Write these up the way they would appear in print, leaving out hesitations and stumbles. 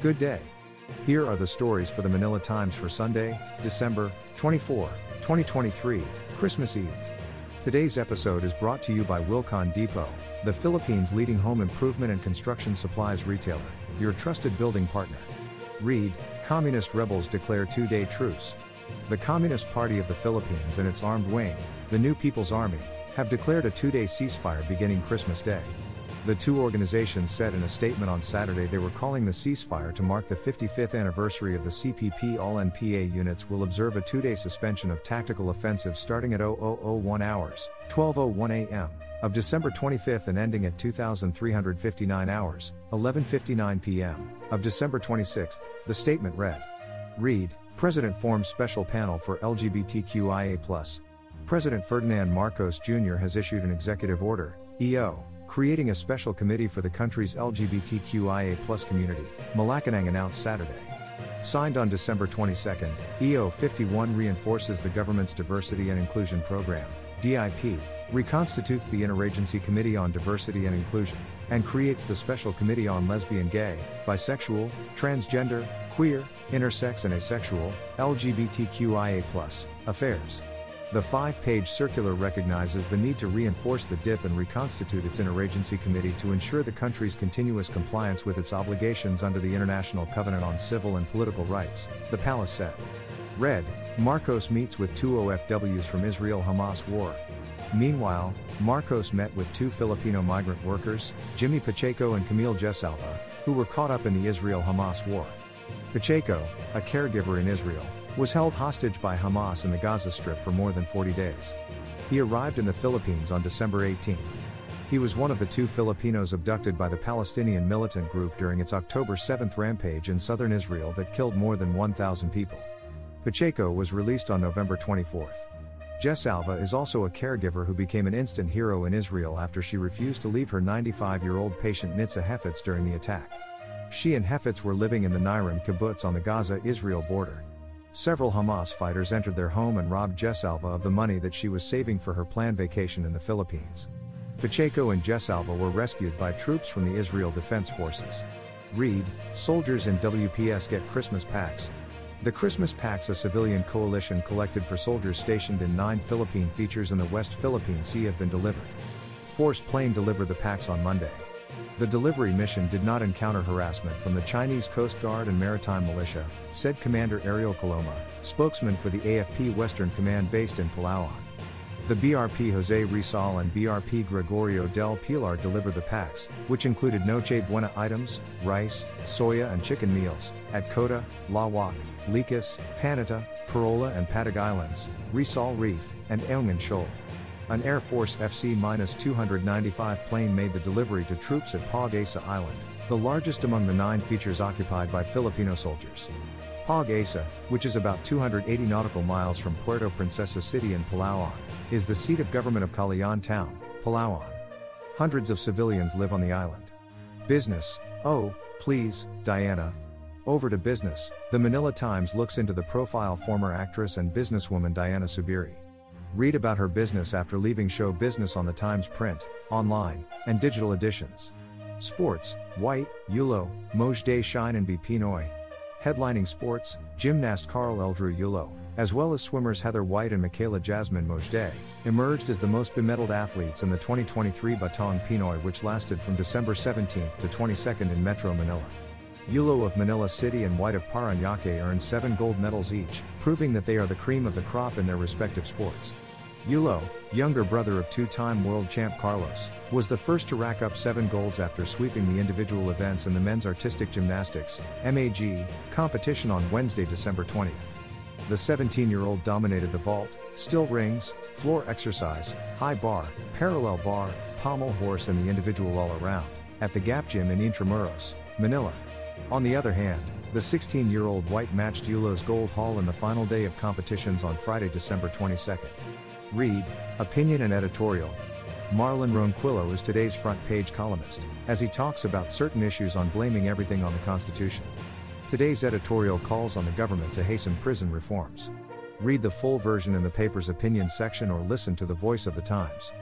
Good day. Here are the stories for the Manila Times for Sunday, December 24, 2023, Christmas Eve. Today's episode is brought to you by Wilcon Depot, the Philippines' leading home improvement and construction supplies retailer, your trusted building partner. Read, Communist Rebels Declare Two-Day Truce. The Communist Party of the Philippines and its armed wing, the New People's Army, have declared a two-day ceasefire beginning Christmas Day. The two organizations said in a statement on Saturday they were calling the ceasefire to mark the 55th anniversary of the CPP. All NPA units will observe a two-day suspension of tactical offensive starting at 0001 hours, 12:01 a.m., of December 25 and ending at 2359 hours, 11:59 p.m., of December 26, the statement read. Read, President forms special panel for LGBTQIA+. President Ferdinand Marcos Jr. has issued an executive order, EO, creating a special committee for the country's LGBTQIA+ community, Malacanang announced Saturday. Signed on December 22, EO 51 reinforces the government's Diversity and Inclusion Program, DIP, reconstitutes the Interagency Committee on Diversity and Inclusion, and creates the Special Committee on Lesbian, Gay, Bisexual, Transgender, Queer, Intersex and Asexual, LGBTQIA+ affairs. The five-page circular recognizes the need to reinforce the DIP and reconstitute its interagency committee to ensure the country's continuous compliance with its obligations under the International Covenant on Civil and Political Rights, the palace said. Read, Marcos meets with two OFWs from Israel-Hamas war. Meanwhile, Marcos met with two Filipino migrant workers, Jimmy Pacheco and Camille Jessalva, who were caught up in the Israel-Hamas war. Pacheco, a caregiver in Israel, was held hostage by Hamas in the Gaza Strip for more than 40 days. He arrived in the Philippines on December 18. He was one of the two Filipinos abducted by the Palestinian militant group during its October 7 rampage in southern Israel that killed more than 1,000 people. Pacheco was released on November 24. Jessalva is also a caregiver who became an instant hero in Israel after she refused to leave her 95-year-old patient Nitsa Hefetz during the attack. She and Hefetz were living in the Nirim kibbutz on the Gaza-Israel border. Several Hamas fighters entered their home and robbed Jessalva of the money that she was saving for her planned vacation in the Philippines. Pacheco and Jessalva were rescued by troops from the Israel Defense Forces. Read, soldiers in WPS get Christmas packs. The Christmas packs a civilian coalition collected for soldiers stationed in 9 Philippine features in the West Philippine Sea have been delivered. Force plane delivered the packs on Monday. The delivery mission did not encounter harassment from the Chinese Coast Guard and Maritime Militia, said Commander Ariel Coloma, spokesman for the AFP Western Command based in Palawan. The BRP Jose Rizal and BRP Gregorio del Pilar delivered the packs, which included Noche Buena items, rice, soya and chicken meals, at Cota, Lawak, Likas, Panata, Parola and Patag Islands, Rizal Reef, and Eungan Shoal. An Air Force FC-295 plane made the delivery to troops at Pag-asa Island, the largest among the 9 features occupied by Filipino soldiers. Pag-asa, which is about 280 nautical miles from Puerto Princesa City in Palawan, is the seat of government of Calayan Town, Palawan. Hundreds of civilians live on the island. Business, oh, please, Diana. Over to business, the Manila Times looks into the profile former actress and businesswoman Diana Subiri. Read about her business after leaving show business on the Times print, online, and digital editions. Sports, White, Yulo, Mojde Shine and B. Pinoy. Headlining sports, gymnast Carl Eldrew Yulo, as well as swimmers Heather White and Michaela Jasmine Mojde, emerged as the most bemedaled athletes in the 2023 Batang Pinoy, which lasted from December 17 to 22 in Metro Manila. Yulo of Manila City and White of Parañaque earned 7 gold medals each, proving that they are the cream of the crop in their respective sports. Yulo, younger brother of two-time world champ Carlos, was the first to rack up 7 golds after sweeping the individual events in the men's artistic gymnastics (MAG) competition on Wednesday, December 20. The 17-year-old dominated the vault, still rings, floor exercise, high bar, parallel bar, pommel horse and the individual all-around, at the Gap Gym in Intramuros, Manila. On the other hand, the 16-year-old White matched Yulo's gold haul in the final day of competitions on Friday, December 22. Read, Opinion and Editorial. Marlon Ronquillo is today's front-page columnist, as he talks about certain issues on blaming everything on the Constitution. Today's editorial calls on the government to hasten prison reforms. Read the full version in the paper's opinion section or listen to the voice of the Times.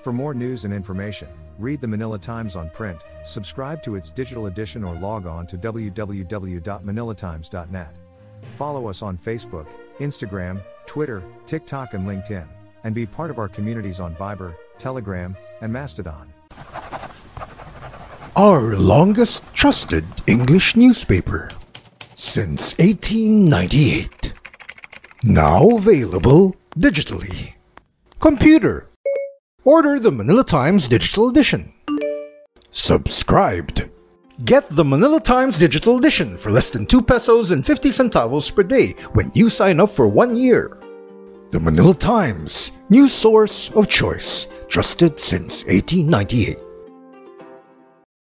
For more news and information, read the Manila Times on print, subscribe to its digital edition or log on to www.manilatimes.net. Follow us on Facebook, Instagram, Twitter, TikTok and LinkedIn, and be part of our communities on Viber, Telegram, and Mastodon. Our longest trusted English newspaper since 1898. Now available digitally. Computer. Order the Manila Times Digital Edition. Subscribed. Get the Manila Times Digital Edition for less than 2 pesos and 50 centavos per day when you sign up for 1 year. The Manila Times, news source of choice, trusted since 1898.